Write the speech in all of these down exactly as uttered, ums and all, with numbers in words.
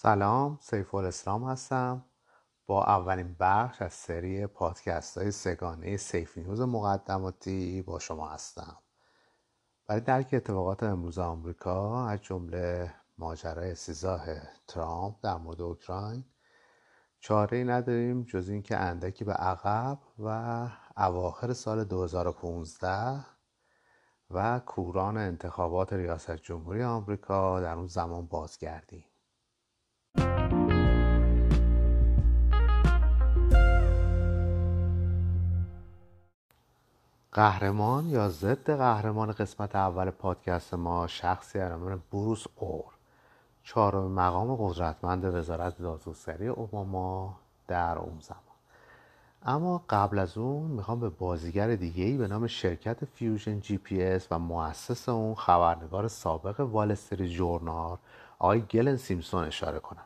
سلام، سیف‌الاسلام هستم با اولین بخش از سری پادکست‌های سگانه سیف نیوز مقدماتی با شما هستم. برای درک اتفاقات امروز آمریکا از جمله ماجرای استیضاح ترامپ در مورد اوکراین چاره‌ای نداریم جز اینکه اندکی به عقب و اواخر سال دو هزار و پانزده و کوران انتخابات ریاست جمهوری آمریکا در اون زمان بازگردیم. قهرمان یا ضد قهرمان قسمت اول پادکست ما شخصی به نام بروس اور، چهارمین مقام قدرتمند وزارت دادگستری اوباما در اون زمان. اما قبل از اون میخوام به بازیگر دیگه‌ای به نام شرکت فیوژن جی پی اس و مؤسس اون خبرنگار سابق وال استریت ژورنال آقای گلن سیمپسون اشاره کنم.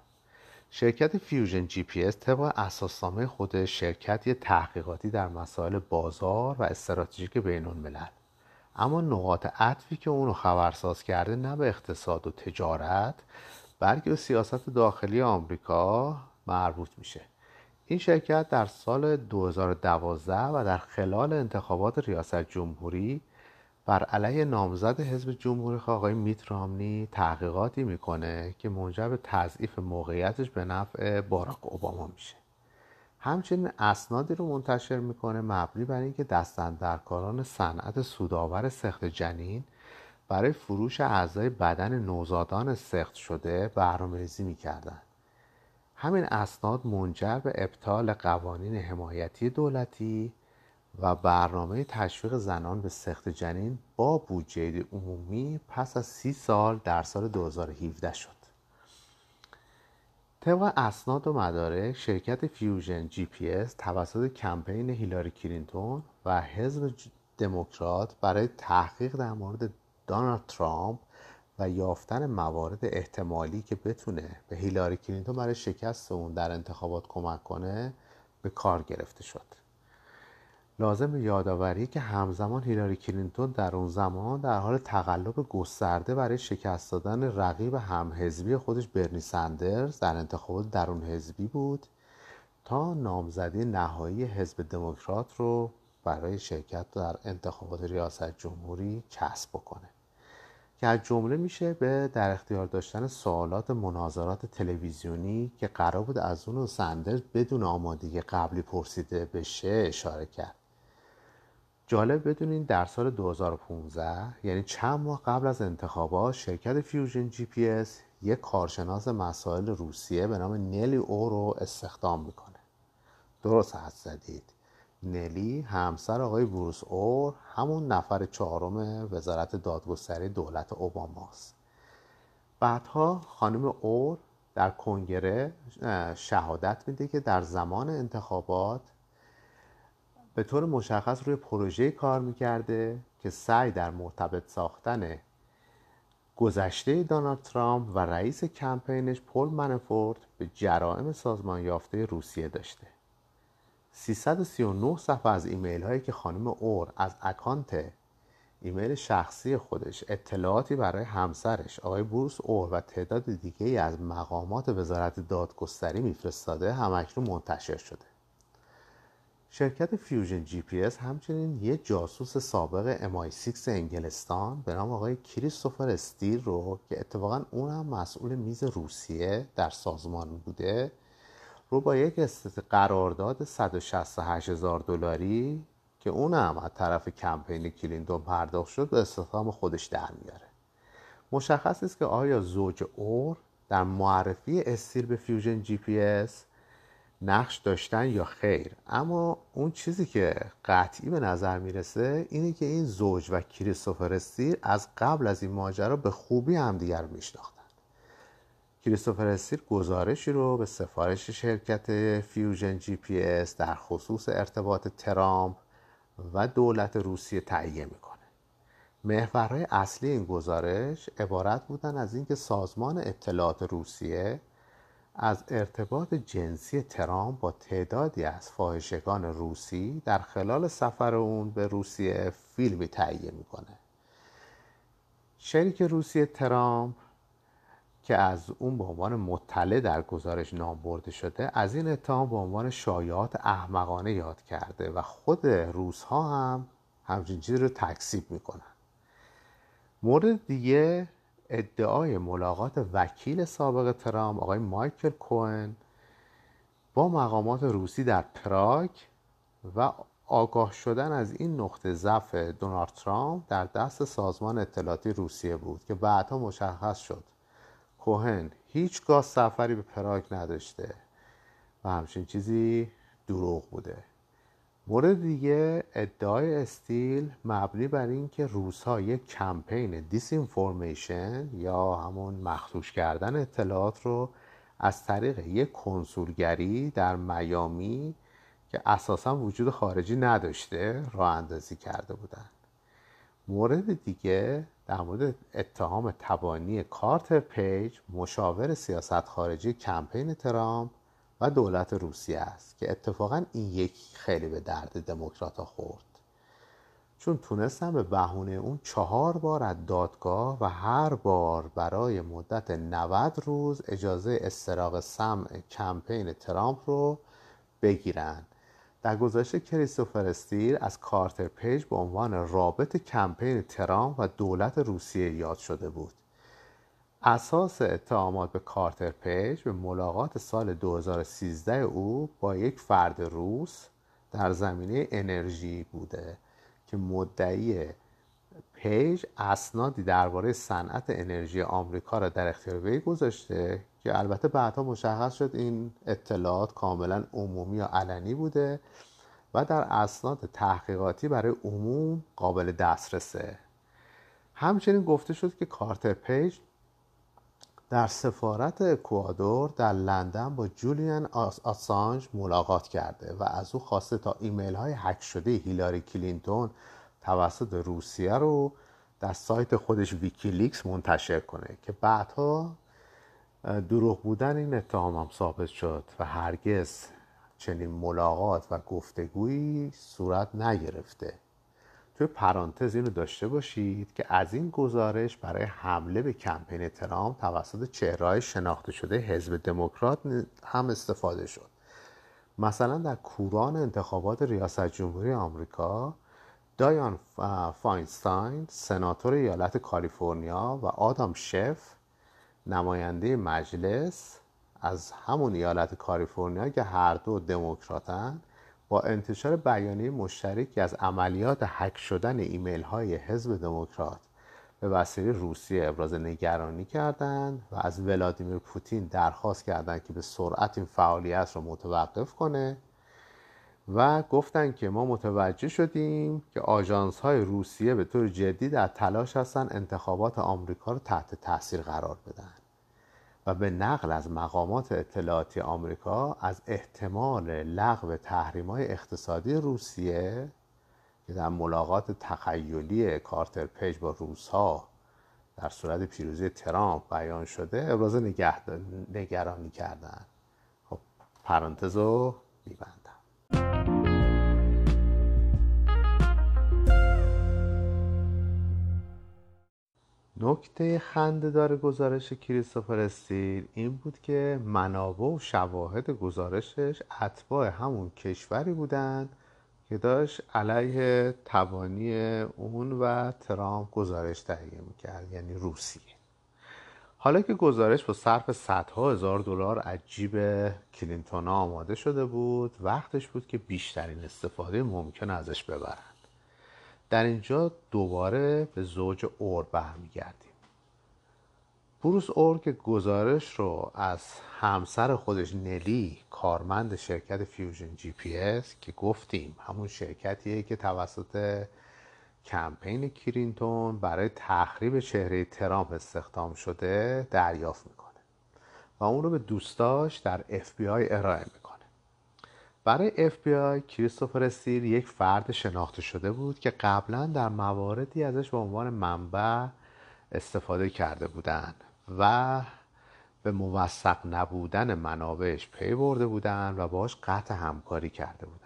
شرکت فیوژن جی پی اس طبق اساسنامه خود شرکتی تحقیقاتی در مسائل بازار و استراتژیک بین‌الملل، اما نقاط عطفی که اونو خبرساز کرده نه به اقتصاد و تجارت بلکه به سیاست داخلی آمریکا مربوط میشه. این شرکت در سال دو هزار و دوازده و در خلال انتخابات ریاست جمهوری بر علیه نامزد حزب جمهوریخواه آقای میت رامنی تحقیقاتی میکنه که منجر به تضعیف موقعیتش به نفع باراک اوباما میشه. همچنین اسنادی رو منتشر میکنه مبنی بر اینکه دستاندرکاران صنعت سودآور سخت جنین برای فروش اعضای بدن نوزادان سخت شده برنامه‌ریزی میکردن. همین اسناد منجر به ابطال قوانین حمایتی دولتی و برنامه تشویق زنان به سخت جنین با بودجه عمومی پس از سی سال در سال دو هزار و هفده شد. طبق اسناد و مدارک شرکت فیوژن جی پی اس توسط کمپین هیلاری کلینتون و حزب دموکرات برای تحقیق در مورد دونالد ترامپ و یافتن موارد احتمالی که بتونه به هیلاری کلینتون برای شکست اون در انتخابات کمک کنه به کار گرفته شد. لازم یادآوری که همزمان هیلاری کلینتون در اون زمان در حال تقلب گسترده برای شکست دادن رقیب همحزبی خودش برنی سندرز در انتخابات درون حزبی بود تا نامزدی نهایی حزب دموکرات رو برای شرکت در انتخابات ریاست جمهوری کسب بکنه که از جمله میشه به در اختیار داشتن سوالات مناظرات تلویزیونی که قرار بود از اون سندرز بدون آمادگی قبلی پرسیده بشه اشاره کرد. جالب بدونین در سال دو هزار و پانزده یعنی چند ماه قبل از انتخابات شرکت فیوژن جی پی اس یک کارشناس مسائل روسیه به نام نلی اور رو استخدام میکنه. درست حد زدید، نلی همسر آقای بروس اور همون نفر چهارم وزارت دادگستری دولت اوباماست. بعدها خانم اور در کنگره شهادت میده که در زمان انتخابات به طور مشخص روی پروژه‌ای کار میکرده که سعی در مرتبط ساختن گذشته دونالد ترامپ و رئیس کمپینش پول منافورت به جرائم سازمان یافته روسیه داشته. سیصد و سی و نه صفحه از ایمیل هایی که خانم اور از اکانت ایمیل شخصی خودش اطلاعاتی برای همسرش آقای بروس اور و تعداد دیگه‌ای از مقامات وزارت دادگستری میفرستاده هم اکنون منتشر شده. شرکت فیوژن جی پی اس همچنین یک جاسوس سابق ام آی سیکس انگلستان به نام آقای کریستوفر استیل رو که اتفاقا اون هم مسئول میز روسیه در سازمان بوده رو با یک قرارداد صد و شصت و هشت هزار دلاری که اون هم از طرف کمپین کلینتون پرداخت شد به استخدام خودش در میاره. مشخص نیست که آیا زوج اور در معرفی استیل به فیوژن جی پی اس نقش داشتن یا خیر، اما اون چیزی که قطعی به نظر میرسه اینه که این زوج و کریستوفر استیل از قبل از این ماجرا به خوبی همدیگر میشناختن. کریستوفر استیل گزارشی رو به سفارش شرکت فیوژن جی پی اس در خصوص ارتباط ترامپ و دولت روسیه تهیه میکنه. محورهای اصلی این گزارش عبارت بودن از اینکه سازمان اطلاعات روسیه از ارتباط جنسی ترامپ با تعدادی از فاحشگان روسی در خلال سفر اون به روسیه فیلمی تهیه میکنه. شریک روسیه ترامپ که از اون به عنوان مطلع در گزارش نام برده شده، از این اتهام به عنوان شایعات احمقانه یاد کرده و خود روس‌ها هم همچین چیزی رو تکذیب میکنن. مورد دیگه ادعای ملاقات وکیل سابق ترامپ آقای مایکل کوهن با مقامات روسی در پراگ و آگاه شدن از این نقطه ضعف دونالد ترامپ در دست سازمان اطلاعاتی روسیه بود که بعدها مشخص شد کوهن هیچگاه سفری به پراگ نداشته و همچین چیزی دروغ بوده. مورد دیگه ادعای استیل مبنی بر این که روس‌ها یک کمپین دیسینفورمیشن یا همون مخدوش کردن اطلاعات رو از طریق یک کنسولگری در میامی که اساساً وجود خارجی نداشته راه اندازی کرده بودن. مورد دیگه در مورد اتهام تبانی کارتر پیج مشاور سیاست خارجی کمپین ترامپ و دولت روسیه است که اتفاقاً این یک خیلی به درد دموکرات‌ها خورد، چون تونستن به بهونه اون چهار بار از دادگاه و هر بار برای مدت نود روز اجازه استراق سمع کمپین ترامپ رو بگیرن. در گزارش کریستوفر استیل از کارتر پیج به عنوان رابط کمپین ترامپ و دولت روسیه یاد شده بود. اساس اتهامات به کارتر پیج به ملاقات سال دو هزار و سیزده او با یک فرد روس در زمینه انرژی بوده که مدعی پیج اسنادی درباره صنعت انرژی آمریکا را در اختیار وی گذاشته که البته بعدها مشخص شد این اطلاعات کاملا عمومی و علنی بوده و در اسناد تحقیقاتی برای عموم قابل دسترسه. همچنین گفته شد که کارتر پیج در سفارت اکوادور در لندن با جولیان آسانج ملاقات کرده و از او خواسته تا ایمیل های هک شده هیلاری کلینتون توسط روسیه رو در سایت خودش ویکیلیکس منتشر کنه که بعدها دروغ بودن این اتهام هم ثابت شد و هرگز چنین ملاقات و گفتگویی صورت نگرفته. توی پرانتز اینو داشته باشید که از این گزارش برای حمله به کمپین ترامپ توسط چهره‌های شناخته شده حزب دموکرات هم استفاده شد. مثلا در کوران انتخابات ریاست جمهوری آمریکا دایان فاینستاین سناتور ایالت کالیفرنیا و آدام شف نماینده مجلس از همون ایالت کالیفرنیا که هر دو دموکراتن با انتشار بیانیه مشترکی از عملیات هک شدن ایمیل های حزب دموکرات به وسیله روسیه ابراز نگرانی کردند و از ولادیمیر پوتین درخواست کردند که به سرعت این فعالیت رو متوقف کنه و گفتند که ما متوجه شدیم که آژانس های روسیه به طور جدی در تلاش هستند انتخابات آمریکا رو تحت تاثیر قرار بدن و به نقل از مقامات اطلاعاتی آمریکا از احتمال لغو تحریم‌های اقتصادی روسیه که در ملاقات تخیلی کارتر پیج با روس‌ها در صورت پیروزی ترامپ بیان شده ابراز نگرانی کردند. خب پرانتز رو می‌بندم. نکته خنده‌دار گزارش کریستوفر استیل این بود که منابع و شواهد گزارشش اتباع همون کشوری بودند که داشت علیه تبانی اون و ترامپ گزارش تهیه میکرد، یعنی روسیه. حالا که گزارش با صرف صدها هزار دلار از جیب کلینتون آماده شده بود، وقتش بود که بیشترین استفاده ممکن ازش ببرن. در اینجا دوباره به زوج اور برمیگردیم. بروس اور که گزارش رو از همسر خودش نلی، کارمند شرکت فیوژن جی پی اس که گفتیم همون شرکتیه که توسط کمپین کلینتون برای تخریب چهره ترامپ استخدام شده، دریافت میکنه و اون رو به دوستاش در اف بی آی ارائه میکنه. برای اف بی آی کریستوفر استیل یک فرد شناخته شده بود که قبلا در مواردی ازش به عنوان منبع استفاده کرده بودند و به موثق نبودن منابعش پی برده بودند و باهاش قطع همکاری کرده بودند.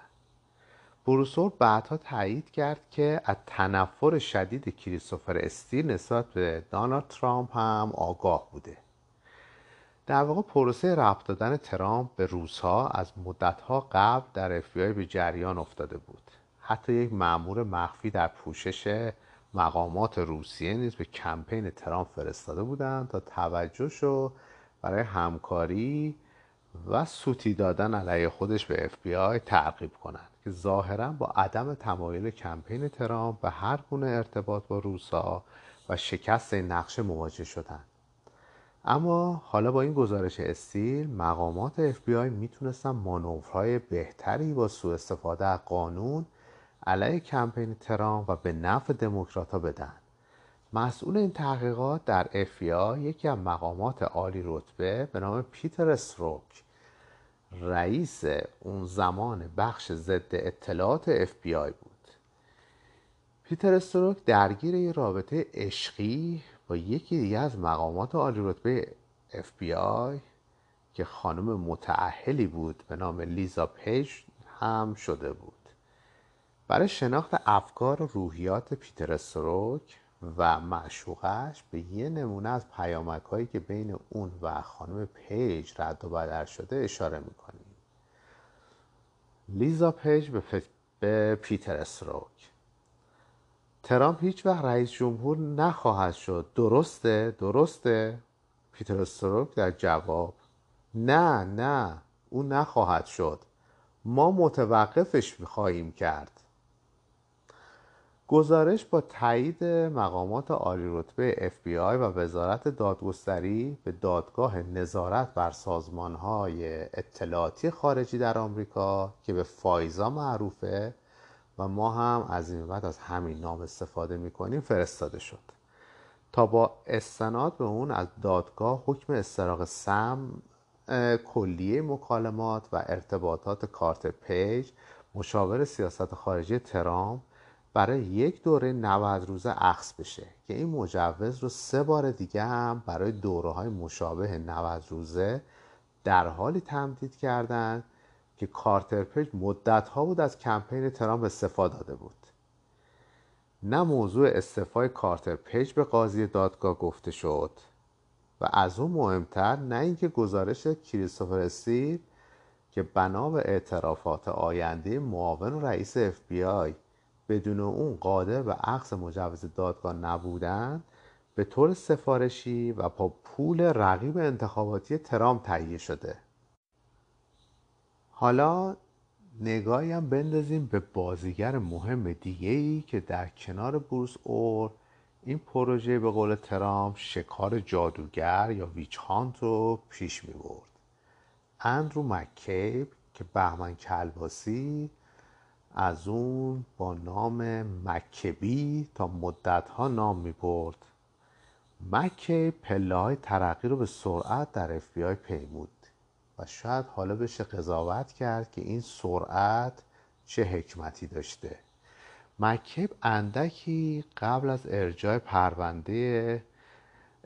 بروس اور بعدها تایید کرد که از تنفر شدید کریستوفر استیل نسبت به دونالد ترامپ هم آگاه بوده در واقع پروسه ربط دادن ترامپ به روس‌ها از مدت‌ها قبل در اف بی آی به جریان افتاده بود. حتی یک مأمور مخفی در پوشش مقامات روسیه نیز به کمپین ترامپ فرستاده بودند تا توجهشو برای همکاری و سوتی دادن علیه خودش به اف بی آی ترغیب کنند که ظاهراً با عدم تمایل کمپین ترامپ به هر گونه ارتباط با روس‌ها و شکست نقشه مواجه شدند. اما حالا با این گزارش استیل مقامات اف بی آی میتونستن مانورهای بهتری با سوء استفاده از قانون علیه کمپین ترامپ و به نفع دموکرات‌ها بدن. مسئول این تحقیقات در اف بی آی یکی از مقامات عالی رتبه به نام پیتر استروک، رئیس اون زمان بخش ضد اطلاعات اف بی آی بود. پیتر استروک درگیر یه رابطه عشقی با یکی دیگه از مقامات عالی رتبه اف بی آی که خانم متأهلی بود به نام لیزا پیج هم شده بود. برای شناخت افکار و روحیات پیتر استروک و معشوقش به یه نمونه از پیامک‌هایی که بین اون و خانم پیج رد و بدل شده اشاره می‌کنیم. لیزا پیج به, ف... به پیتر استروک: ترامپ هیچ وقت رئیس جمهور نخواهد شد، درسته؟ درسته؟ پیتر استروک در جواب: نه نه او نخواهد شد، ما متوقفش می‌خواهیم کرد. گزارش با تایید مقامات عالی رتبه اف بی آی و وزارت دادگستری به دادگاه نظارت بر سازمان‌های اطلاعاتی خارجی در آمریکا که به فایزا معروفه و ما هم از این بعد از همین نام استفاده می‌کنیم فرستاده شد تا با استناد به اون از دادگاه حکم استراق سم کلیه مکالمات و ارتباطات کارتر پیج، مشاور سیاست خارجی ترامپ، برای یک دوره نود روزه اخذ بشه که این مجوز رو سه بار دیگه هم برای دوره‌های مشابه نود روزه در حالی تمدید کردن که کارتر پیج مدت‌ها بود از کمپین ترامپ استعفا داده بود. نه موضوع استعفای کارتر پیج به قاضی دادگاه گفته شد و از اون مهمتر نه اینکه گزارش کریستوفر استیل که بنا به اعترافات آینده معاون رئیس اف بی آی بدون اون قادر به اخذ مجوز دادگاه نبودن، به طور سفارشی و با پول رقیب انتخاباتی ترامپ تهیه شده. حالا نگاهی هم بندازیم به بازیگر مهم دیگه‌ای که در کنار بروس اور این پروژه به قول ترامپ شکار جادوگر یا ویچ هانت رو پیش می برد. اندرو مک‌کیب که بهمن کلباسی از اون با نام مکبی تا مدتها نام می برد. مک‌کیب پله‌های ترقی رو به سرعت در اف بی آی پیمود و شاید حالا بشه قضاوت کرد که این سرعت چه حکمتی داشته. مک‌کیب اندکی قبل از ارجاع پرونده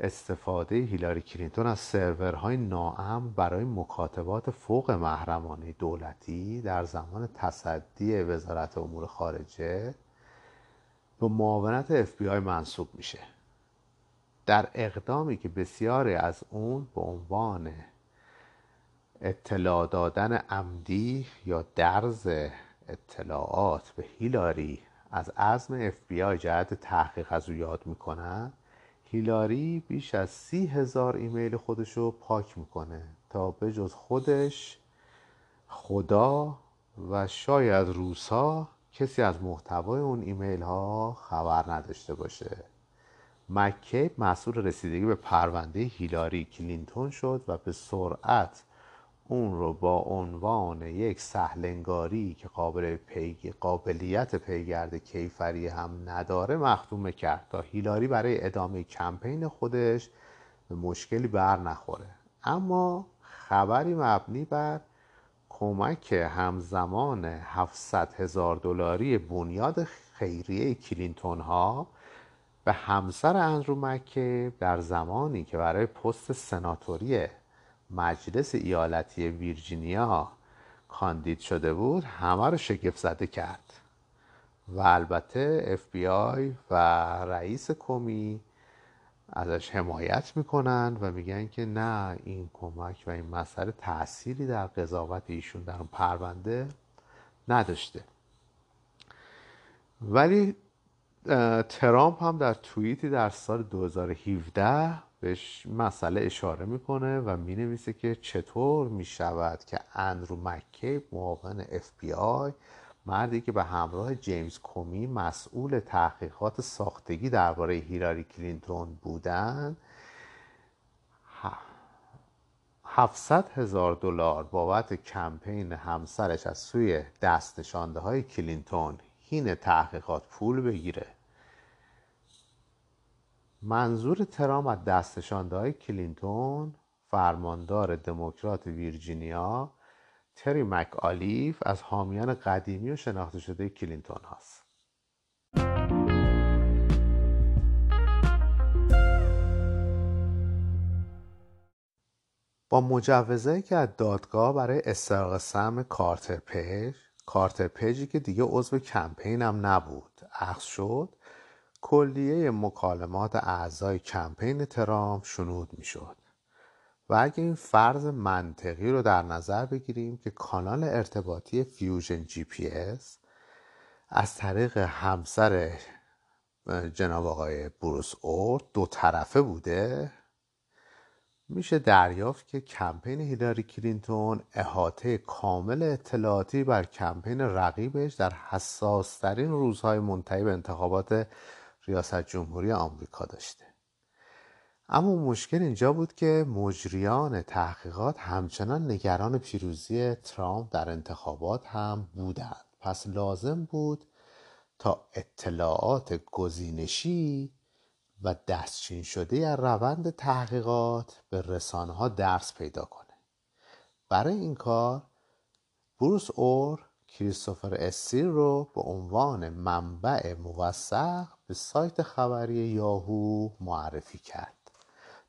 استفاده هیلاری کلینتون از سرورهای ناامن برای مکاتبات فوق محرمانه دولتی در زمان تصدی وزارت امور خارجه به معاونت اف بی آی منصوب میشه. در اقدامی که بسیاری از اون به عنوان اطلاع دادن عمدی یا درز اطلاعات به هیلاری از عزم اف بی آی جهت تحقیق از او یاد میکنن، هیلاری بیش از سی هزار ایمیل خودشو پاک میکنه تا به جز خودش، خدا و شاید روسا کسی از محتوای اون ایمیل ها خبر نداشته باشه. مک‌کیب مسئول رسیدگی به پرونده هیلاری کلینتون شد و به سرعت اون رو با عنوان یک سهلنگاری که قابل پیگ... قابلیت پیگرد کیفری هم نداره مختوم کرد تا هیلاری برای ادامه کمپین خودش به مشکلی بر نخوره. اما خبری مبنی بر کمک همزمان هفتصد هزار دلاری بنیاد خیریه کلینتون ها به همسر اندرو مک‌کیب در زمانی که برای پست سناتوری مجلس ایالتی ویرجینیا کاندید شده بود همه رو شگفت زده کرد و البته اف بی آی و رئیس کمی ازش حمایت میکنن و میگن که نه، این کمک و این مسئله تأثیری در قضاوت ایشون در اون پرونده نداشته. ولی ترامپ هم در توییتی در سال دو هزار و هفده بهش مسئله اشاره میکنه و مینویسه که چطور میشود که اندرو مک‌کیب، معاون اف بی آی، مردی که به همراه جیمز کومی مسئول تحقیقات ساختگی درباره هیلاری کلینتون بودن، هفتصد هزار دلار بابت کمپین همسرش از سوی دست نشانده های کلینتون هین تحقیقات پول بگیره. منظور ترامپ از دست نشانده های کلینتون، فرماندار دموکرات ویرجینیا تری مک آلیف از حامیان قدیمی و شناخته شده کلینتون هاست. با مجوزه‌ای که از دادگاه برای استراق سهم کارتر پیج، کارتر پیجی که دیگه عضو کمپین هم نبود، اخذ شد، کلیه مکالمات اعضای کمپین ترامپ شنود می شد. و اگه این فرض منطقی رو در نظر بگیریم که کانال ارتباطی فیوژن جی پی اس از طریق همسر جناب آقای بروس اور دو طرفه بوده، میشه دریافت که کمپین هیلاری کلینتون احاطه کامل اطلاعاتی بر کمپین رقیبش در حساس‌ترین روزهای منتهی به انتخابات ریاست جمهوری آمریکا داشته. اما مشکل اینجا بود که مجریان تحقیقات همچنان نگران پیروزی ترامپ در انتخابات هم بودند. پس لازم بود تا اطلاعات گزینشی و دستچین شده یا روند تحقیقات به رسانه‌ها درس پیدا کنه. برای این کار بروس اور کریستوفر استیل رو به عنوان منبع موثق به سایت خبری یاهو معرفی کرد.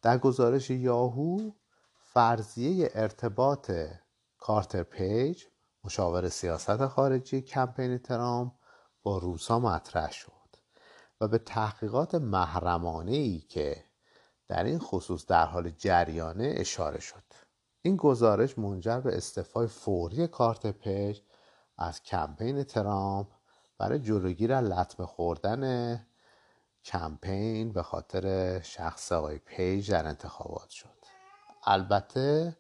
در گزارش یاهو فرضیه ارتباط کارتر پیج، مشاور سیاست خارجی کمپین ترامپ، با روسا مطرح شد و به تحقیقات محرمانه‌ای که در این خصوص در حال جریانه اشاره شد. این گزارش منجر به استعفای فوری کارتر پیج از کمپین ترامپ برای جلوگیری از لطمه خوردن کمپین به خاطر شخص آقای پیج در انتخابات شد. البته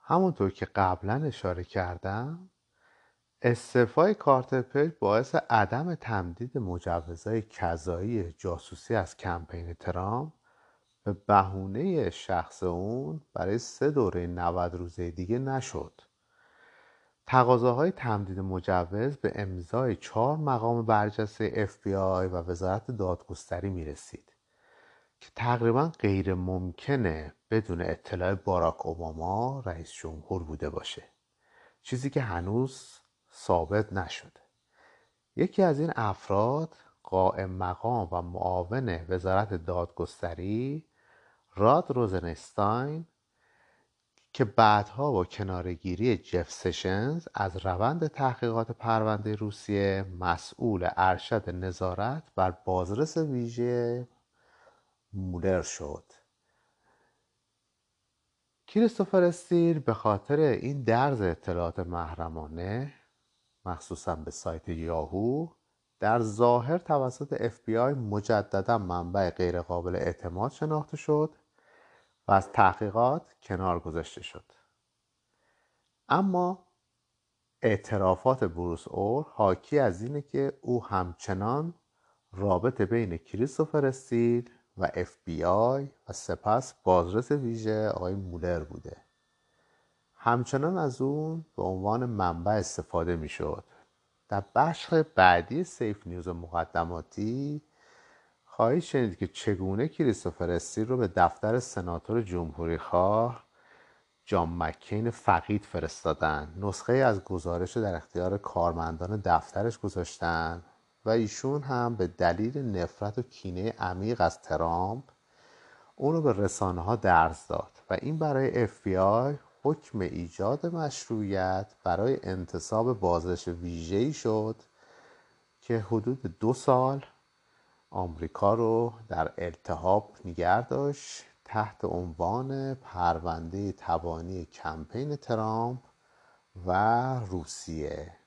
همونطور که قبلا اشاره کردم، استعفای کارتر پیج باعث عدم تمدید مجوزهای قضایی جاسوسی از کمپین ترامپ به بهونه شخص اون برای سه دوره نود روزه دیگه نشد. تقاضاهای تمدید مجوز به امضای چهار مقام برجسته اف بی آی و وزارت دادگستری می رسید که تقریبا غیر ممکنه بدون اطلاع باراک اوباما رئیس جمهور بوده باشه، چیزی که هنوز ثابت نشده. یکی از این افراد، قائم مقام و معاون وزارت دادگستری راد روزنستاین، که بعدها با کناره‌گیری جف سشنز از روند تحقیقات پرونده روسیه، مسئول ارشد نظارت بر بازرس ویژه مولر شد. کریستوفر استیل به خاطر این درز اطلاعات محرمانه، مخصوصا به سایت یاهو، در ظاهر توسط اف بی آی مجددا منبع غیرقابل اعتماد شناخته شد و از تحقیقات کنار گذاشته شد. اما اعترافات بروس اور حاکی از اینه که او همچنان رابطه بین کریستوفر استیل و اف بی آی و سپس بازرس ویژه آقای مولر بوده. همچنان از اون به عنوان منبع استفاده می شد. در بخش بعدی سیف نیوز مقدماتی خواهید شنید که چگونه کریستوفر استیل رو به دفتر سناتور جمهوریخواه جان مکین فقید فرستادن، نسخه از گزارش در اختیار کارمندان دفترش گذاشتن و ایشون هم به دلیل نفرت و کینه عمیق از ترامپ اون رو به رسانه‌ها درز داد و این برای اف بی آی حکم ایجاد مشروعیت برای انتصاب بازرس ویژه‌ای شد که حدود دو سال آمریکا رو در التهاب نگه داشت تحت عنوان پرونده تبانی کمپین ترامپ و روسیه.